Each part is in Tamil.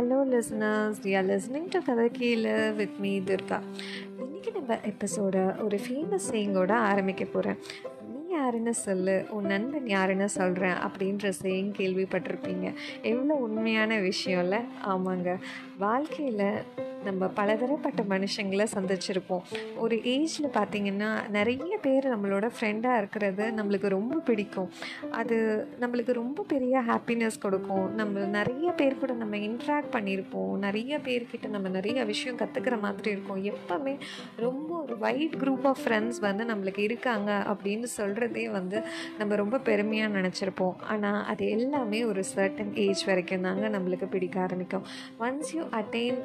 Hello listeners, you are listening to Kada Keela with me, Durga. இன்னைக்கு நம்ம எபிசோட ஒரு ஃபேமஸ் சேயிங்கோட ஆரம்பிக்க போகிறேன். யாருன்னு சொல்லு, உன் நண்பன் யாருன்னு சொல்கிறேன் அப்படின்ற சேயிங் கேள்விப்பட்டிருப்பீங்க. எவ்வளோ உண்மையான விஷயம்ல? ஆமாங்க, வாழ்க்கையில் நம்ம பலதரப்பட்ட மனுஷங்களை சந்திச்சிருப்போம். ஒரு ஏஜில் பார்த்திங்கன்னா நிறைய பேர் நம்மளோட ஃப்ரெண்டாக இருக்கிறது நம்மளுக்கு ரொம்ப பிடிக்கும். அது நம்மளுக்கு ரொம்ப பெரிய ஹாப்பினஸ் கொடுக்கும். நம்ம நிறைய பேர் கூட நம்ம இன்ட்ராக்ட் பண்ணியிருப்போம், நிறைய பேர்கிட்ட நம்ம நிறைய விஷயம் கற்றுக்கிற மாதிரி இருக்கும். எப்போவுமே ரொம்ப ஒரு வைட் குரூப் ஆஃப் ஃப்ரெண்ட்ஸ் வந்து நம்மளுக்கு இருக்காங்க அப்படின்னு சொல்கிறதே வந்து நம்ம ரொம்ப பெருமையாக நினச்சிருப்போம். ஆனால் அது எல்லாமே ஒரு சர்டன் ஏஜ் வரைக்கும் தாங்க நம்மளுக்கு பிடிக்க ஆரம்பிக்கும். ஒன்ஸ் யூ அட்டைன்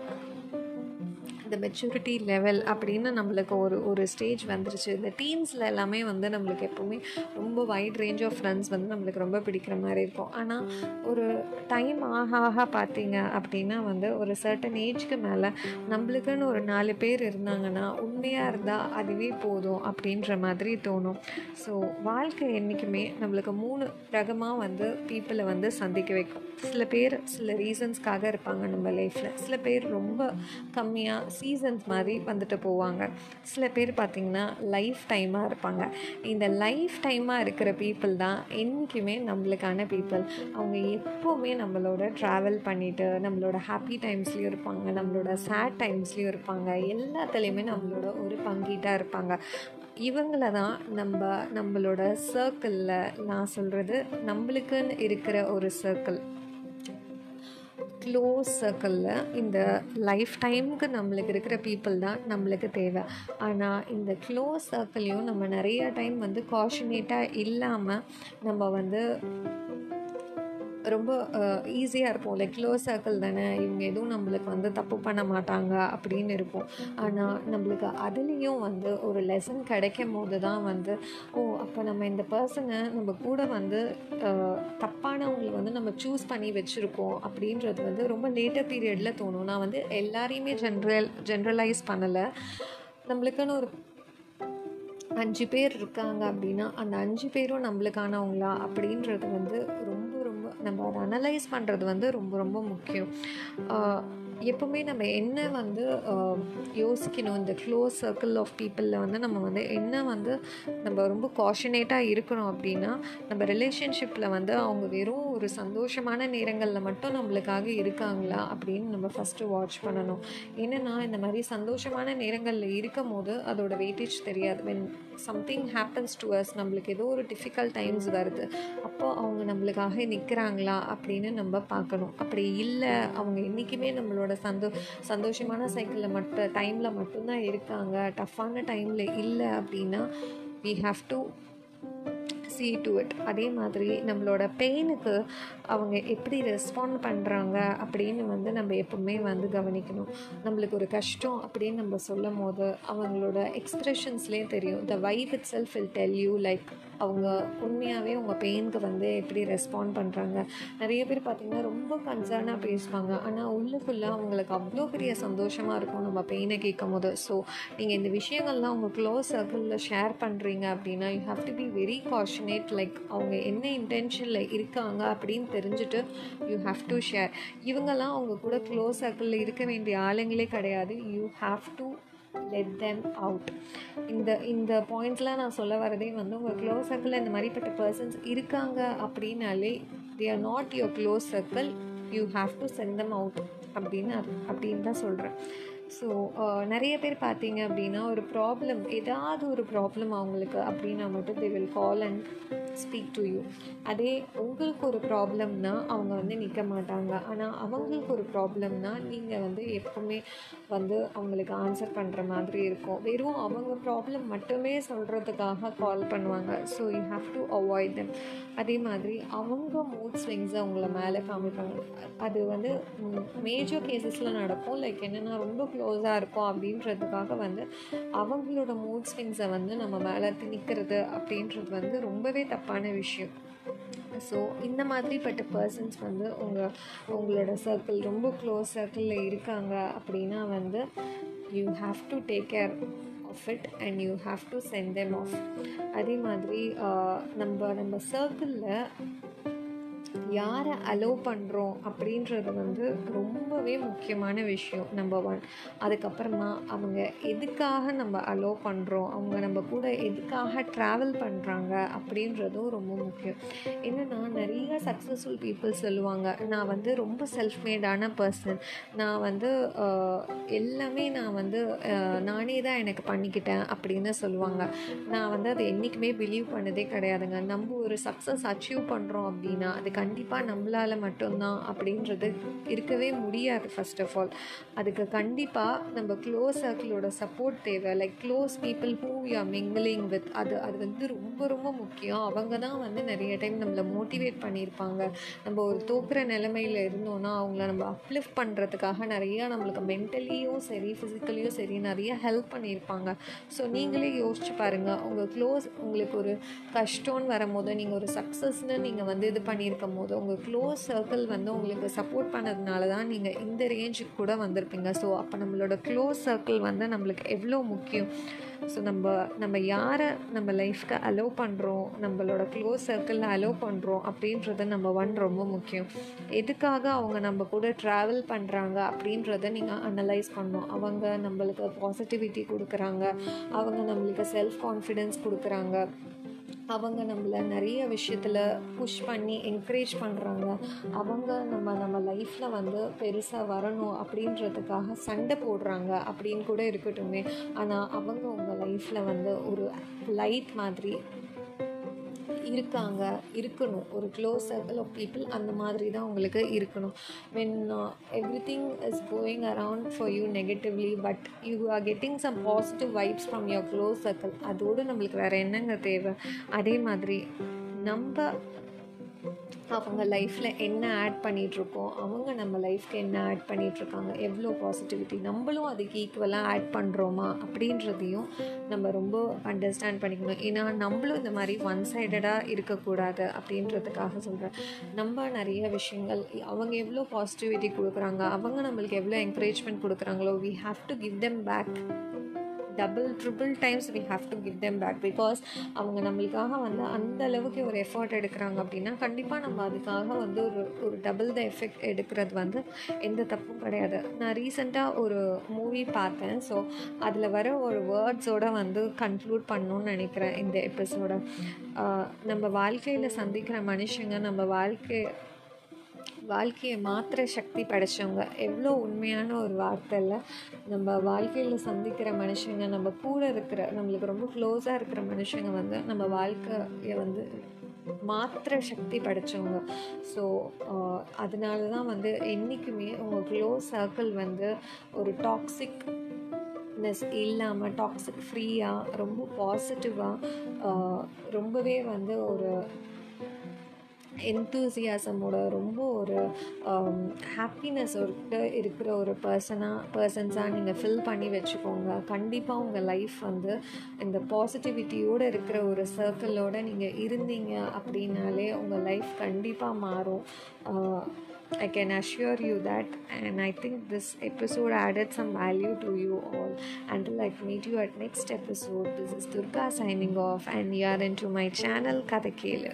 இந்த மெச்சூரிட்டி லெவல் அப்படின்னு நம்மளுக்கு ஒரு ஸ்டேஜ் வந்துருச்சு. இந்த டீன்ஸில் எல்லாமே வந்து நம்மளுக்கு எப்போவுமே ரொம்ப வைட் ரேஞ்ச் ஆஃப் ஃப்ரெண்ட்ஸ் வந்து நம்மளுக்கு ரொம்ப பிடிக்கிற மாதிரி இருக்கும். ஆனால் ஒரு டைம் ஆக பார்த்தீங்க அப்படின்னா வந்து ஒரு சர்டன் ஏஜ்க்கு மேலே நம்மளுக்குன்னு ஒரு 4 பேர் இருந்தாங்கன்னா உண்மையாக இருந்தால் அதுவே போதும் அப்படின்ற மாதிரி தோணும். ஸோ வாழ்க்கை என்றைக்குமே நம்மளுக்கு 3 ரகமாக வந்து பீப்புளை வந்து சந்திக்க வைக்கும். சில பேர் சில ரீசன்ஸ்க்காக இருப்பாங்க நம்ம லைஃப்பில், சில பேர் ரொம்ப கம்மியாக சீசன்ஸ் மாதிரி வந்துட்டு போவாங்க, சில பேர் பார்த்திங்கன்னா லைஃப் டைமாக இருப்பாங்க. இந்த லைஃப் டைமாக இருக்கிற பீப்புள் தான் என்றைக்குமே நம்மளுக்கான பீப்புள். அவங்க எப்போவுமே நம்மளோட ட்ராவல் பண்ணிவிட்டு நம்மளோட ஹாப்பி டைம்ஸ்லேயும் இருப்பாங்க, நம்மளோட சேட் டைம்ஸ்லேயும் இருப்பாங்க, எல்லாத்துலேயுமே நம்மளோட ஒரு பங்கீட்டாக இருப்பாங்க. இவங்கள தான் நம்மளோட சர்க்கிளில் நான் சொல்கிறது நம்மளுக்குன்னு இருக்கிற ஒரு சர்க்கிள், க்ளோஸ் சர்க்கிளில் இந்த லைஃப் டைமுக்கு நம்மளுக்கு இருக்கிற பீப்புள் தான் நம்மளுக்கு தேவை. ஆனால் இந்த க்ளோஸ் சர்க்கிளையும் நம்ம நிறையா டைம் வந்து காஷனேட்டாக இல்லாமல் நம்ம வந்து ரொம்ப ஈஸியாக இருப்போம். லைக் க்ளோஸ் சர்க்கிள் தானே, இவங்க எதுவும் நம்மளுக்கு வந்து தப்பு பண்ண மாட்டாங்க அப்படின்னு இருப்போம். ஆனால் நம்மளுக்கு அதுலேயும் வந்து ஒரு லெசன் கிடைக்கும் போது தான் வந்து அப்போ நம்ம இந்த பர்சனை நம்ம கூட வந்து தப்பானவங்களுக்கு வந்து நம்ம சூஸ் பண்ணி வச்சுருக்கோம் அப்படின்றது வந்து ரொம்ப லேட்டர் பீரியடில் தோணும். நான் வந்து எல்லாரையுமே ஜென்ரலைஸ் பண்ணலை. நம்மளுக்குன்னு ஒரு 5 பேர் இருக்காங்க அப்படின்னா அந்த 5 பேரும் நம்மளுக்கானவங்களா அப்படின்றது வந்து ரொம்ப ரொம்ப நம்ம அதை அனலைஸ் பண்ணுறது வந்து ரொம்ப ரொம்ப முக்கியம். எப்போவுமே நம்ம என்ன வந்து யோசிக்கணும், இந்த க்ளோஸ் சர்க்கிள் ஆஃப் பீப்புளில் வந்து நம்ம வந்து என்ன வந்து நம்ம ரொம்ப காஷனேட்டாக இருக்கணும் அப்படின்னா, நம்ம ரிலேஷன்ஷிப்பில் வந்து அவங்க வெறும் ஒரு சந்தோஷமான நேரங்களில் மட்டும் நம்மளுக்காக இருக்காங்களா அப்படின்னு நம்ம ஃபஸ்ட்டு வாட்ச் பண்ணணும். ஏன்னா இந்த மாதிரி சந்தோஷமான நேரங்களில் இருக்கும் போது அதோட வெயிட்டேஜ் தெரியாது. When something happens to us, நம்மளுக்கு ஏதோ ஒரு டிஃபிகல்ட் டைம்ஸ் வருது, அப்போது அவங்க நம்மளுக்காக நிற்கிறாங்களா அப்படின்னு நம்ம பார்க்கணும். அப்படி இல்லை, அவங்க என்றைக்குமே நம்மளோட சந்தோஷமான சைக்கிளில் டைமில் மட்டும்தான் இருக்காங்க, டஃப்பான டைமில் இல்லை அப்படின்னா we have to see to it. அதே மாதிரி நம்மளோட பெயினுக்கு அவங்க எப்படி ரெஸ்பாண்ட் பண்ணுறாங்க அப்படின்னு வந்து நம்ம எப்பவுமே வந்து கவனிக்கணும். நம்மளுக்கு ஒரு கஷ்டம் அப்படின்னு நம்ம சொல்லும் போது அவங்களோட எக்ஸ்ப்ரெஷன்ஸ்லேயே தெரியும். The vibe itself will tell you like அவங்க உண்மையாகவே அவங்க பெயினுக்கு வந்து எப்படி ரெஸ்பாண்ட் பண்ணுறாங்க. நிறைய பேர் பார்த்திங்கன்னா ரொம்ப கன்சர்னாக பேசுவாங்க, ஆனால் உள்ளுக்குள்ளே அவங்களுக்கு அவ்வளோ பெரிய சந்தோஷமாக இருக்கும் நம்ம பெயினை கேட்கும் போது. ஸோ நீங்கள் இந்த விஷயங்கள்லாம் உங்கள் க்ளோஸ் சர்க்கிளில் ஷேர் பண்ணுறீங்க அப்படின்னா you have to be very காஷனேட். Like அவங்க என்ன இன்டென்ஷனில் இருக்காங்க அப்படின்னு தெரிஞ்சுட்டு யூ ஹாவ் டு ஷேர். இவங்கெல்லாம் அவங்க கூட க்ளோஸ் சர்க்கிளில் இருக்க வேண்டிய ஆளுங்களே கிடையாது. You have to let them out. இந்த பாயிண்ட்லாம் நான் சொல்ல வரதே வந்து உங்கள் க்ளோஸ் சர்க்கிளில் இந்த மாதிரிப்பட்ட பர்சன்ஸ் இருக்காங்க அப்படின்னாலே they are not your close circle, you have to send them out அப்படின்னு தான் சொல்கிறேன். ஸோ நிறைய பேர் பார்த்தீங்க அப்படின்னா ஒரு ப்ராப்ளம், ஏதாவது ஒரு ப்ராப்ளம் அவங்களுக்கு அப்படின்னா மட்டும் they will call and speak to you. அதே உங்களுக்கு ஒரு ப்ராப்ளம்னா அவங்க வந்து நிற்க மாட்டாங்க. ஆனால் அவங்களுக்கு ஒரு ப்ராப்ளம்னா நீங்கள் வந்து எப்போவுமே வந்து அவங்களுக்கு ஆன்சர் பண்ணுற மாதிரி இருக்கும். வெறும் அவங்க ப்ராப்ளம் மட்டுமே சொல்கிறதுக்காக கால் பண்ணுவாங்க. So you have to avoid them. அதே மாதிரி அவங்க மூட் ஸ்விங்ஸை அவங்கள மேலே காமிப்பாங்க. அது வந்து மேஜர் கேசஸில் நடக்கும். லைக் என்னென்னா ரொம்ப க்ளோஸாக இருக்கும் அப்படின்றதுக்காக வந்து அவங்களோட மூட் ஸ்விங்ஸை வந்து நம்ம மேலே திணிக்கிறது அப்படின்றது வந்து ரொம்பவே தப்பான விஷயம். ஸோ இந்த மாதிரிப்பட்ட பர்சன்ஸ் வந்து உங்களோட சர்க்கிள் ரொம்ப க்ளோஸ் சர்க்கிளில் இருக்காங்க அப்படின்னா வந்து you have to take care of it and you have to send them off. அதே மாதிரி நம்ம சர்க்கிளில் யாரை அலோவ் பண்ணுறோம் அப்படின்றது வந்து ரொம்பவே முக்கியமான விஷயம் நம்பர் ஒன். அதுக்கப்புறமா அவங்க எதுக்காக நம்ம அலோவ் பண்ணுறோம், அவங்க நம்ம கூட எதுக்காக ட்ராவல் பண்ணுறாங்க அப்படின்றதும் ரொம்ப முக்கியம். என்னென்னா நிறைய சக்ஸஸ்ஃபுல் பீப்புள் சொல்லுவாங்க, நான் வந்து ரொம்ப செல்ஃப் மேடான பர்சன், நான் வந்து எல்லாமே நான் வந்து நானே தான் எனக்கு பண்ணிக்கிட்டேன் அப்படின்னு சொல்லுவாங்க. நான் வந்து அதை என்றைக்குமே பிலீவ் பண்ணதே கிடையாதுங்க. நம்ம ஒரு சக்ஸஸ் அச்சீவ் பண்ணுறோம் அப்படின்னா அது கண்டிப்பாக நம்மளால் மட்டும்தான் அப்படின்றது இருக்கவே முடியாது. ஃபர்ஸ்ட் ஆஃப் ஆல் அதுக்கு கண்டிப்பாக நம்ம க்ளோஸ் சர்க்கிளோட சப்போர்ட் தேவை. Like close people who you are mingling with, அது அது வந்து ரொம்ப ரொம்ப முக்கியம். அவங்க தான் வந்து நிறைய டைம் நம்மளை மோட்டிவேட் பண்ணியிருப்பாங்க. நம்ம ஒரு தோக்குற நிலைமையில் இருந்தோன்னா அவங்கள நம்ம அப்லிஃப்ட் பண்ணுறதுக்காக நிறையா நம்மளுக்கு மென்டலியும் சரி ஃபிசிக்கலியும் சரி நிறையா ஹெல்ப் பண்ணியிருப்பாங்க. ஸோ நீங்களே யோசிச்சு பாருங்கள், உங்கள் க்ளோஸ் உங்களுக்கு ஒரு கஷ்டம்னு வரும்போது, நீங்கள் ஒரு சக்ஸஸ்ன்னு நீங்கள் வந்து இது பண்ணியிருக்கும் போது உங்கள் க்ளோஸ் சர்க்கிள் வந்து உங்களுக்கு சப்போர்ட் பண்ணதுனால தான் நீங்கள் இந்த ரேஞ்சுக்கு கூட வந்திருப்பீங்க. ஸோ அப்போ நம்மளோட க்ளோஸ் சர்க்கிள் வந்து நம்மளுக்கு எவ்வளோ முக்கியம். ஸோ நம்ம யாரை நம்ம லைஃப்க்கு அலோவ் பண்ணுறோம், நம்மளோட க்ளோஸ் சர்க்கிளில் அலோவ் பண்ணுறோம் அப்படின்றது நம்ம ஒன் ரொம்ப முக்கியம். எதுக்காக அவங்க நம்ம கூட ட்ராவல் பண்ணுறாங்க அப்படின்றத நீங்கள் அனலைஸ் பண்ணணும். அவங்க நம்மளுக்கு பாசிட்டிவிட்டி கொடுக்குறாங்க, அவங்க நம்மளுக்கு செல்ஃப் கான்ஃபிடென்ஸ் கொடுக்குறாங்க, அவங்க நம்மளை நிறைய விஷயத்தில் புஷ் பண்ணி என்கரேஜ் பண்ணுறாங்க, அவங்க நம்ம லைஃப்பில் வந்து பெருசாக வரணும் அப்படின்றதுக்காக சண்டை போடுறாங்க அப்படின்னு கூட இருக்கட்டும். ஆனால் அவங்க உங்கள் லைஃப்பில் வந்து ஒரு லைட் மாதிரி இருக்கணும். ஒரு க்ளோஸ் சர்க்கிள் ஆஃப் பீப்புள் அந்த மாதிரி தான் உங்களுக்கு இருக்கணும். When everything is going around for you negatively but you are getting some positive vibes from your close circle, அதோடு நம்மளுக்கு வேறு என்னங்க தேவை. அதே மாதிரி நம்ம அவங்க லைஃப்பில் என்ன ஆட் பண்ணிகிட்ருக்கோம், அவங்க நம்ம லைஃப்க்கு என்ன ஆட் பண்ணிகிட்ருக்காங்க, எவ்வளோ பாசிட்டிவிட்டி, நம்மளும் அதுக்கு ஈக்குவலாக ஆட் பண்ணுறோமா அப்படின்றதையும் நம்ம ரொம்ப அண்டர்ஸ்டாண்ட் பண்ணிக்கணும். ஏன்னா நம்மளும் இந்த மாதிரி ஒன் சைடடாக இருக்கக்கூடாது அப்படின்றதுக்காக சொல்கிறேன். நம்ம நிறைய விஷயங்கள் அவங்க எவ்வளோ பாசிட்டிவிட்டி கொடுக்குறாங்க, அவங்க நம்மளுக்கு எவ்வளோ என்கரேஜ்மெண்ட் கொடுக்குறாங்களோ we have to give them back. double, triple times we have to give them back because அவங்க நம்மளுக்காக வந்து அந்த அளவுக்கு ஒரு எஃபர்ட் எடுக்கிறாங்க அப்படின்னா கண்டிப்பாக நம்ம அதுக்காக வந்து ஒரு டபுள் த எஃபெக்ட் எடுக்கிறது வந்து எந்த தப்பும் கிடையாது. நான் ரீசெண்டாக ஒரு மூவி பார்த்தேன். ஸோ அதில் வர ஒரு வேர்ட்ஸோடு வந்து கன்க்ளூட் பண்ணணும்னு நினைக்கிறேன் இந்த எபிசோட. நம்ம வாழ்க்கையில் சந்திக்கிற மனுஷங்க நம்ம வாழ்க்கையை மாத்திர சக்தி படைச்சவங்க. எவ்வளோ உண்மையான ஒரு வார்த்தை இல்லை. நம்ம வாழ்க்கையில் சந்திக்கிற மனுஷங்க, நம்ம கூட இருக்கிற நம்மளுக்கு ரொம்ப க்ளோஸாக இருக்கிற மனுஷங்க வந்து நம்ம வாழ்க்கையை வந்து மாத்திர சக்தி படைச்சவங்க. ஸோ அதனால தான் வந்து என்றைக்குமே உங்கள் க்ளோஸ் சர்க்கிள் வந்து ஒரு டாக்ஸிக் இல்லாமல் டாக்ஸிக் ஃப்ரீயாக ரொம்ப பாசிட்டிவாக ரொம்பவே வந்து ஒரு என்தூசியாசமோட ரொம்ப ஒரு ஹாப்பினஸோட இருக்கிற ஒரு பர்சன்ஸாக நீங்கள் ஃபில் பண்ணி வச்சுக்கோங்க. கண்டிப்பாக உங்கள் லைஃப் வந்து இந்த பாசிட்டிவிட்டியோடு இருக்கிற ஒரு சர்க்கிளோடு நீங்கள் இருந்தீங்க அப்படின்னாலே உங்கள் லைஃப் கண்டிப்பாக மாறும். I can assure you that, and I think this episode added some value to you all. Until I meet you at next episode, this is Durga signing off and you are into my channel Kadakela.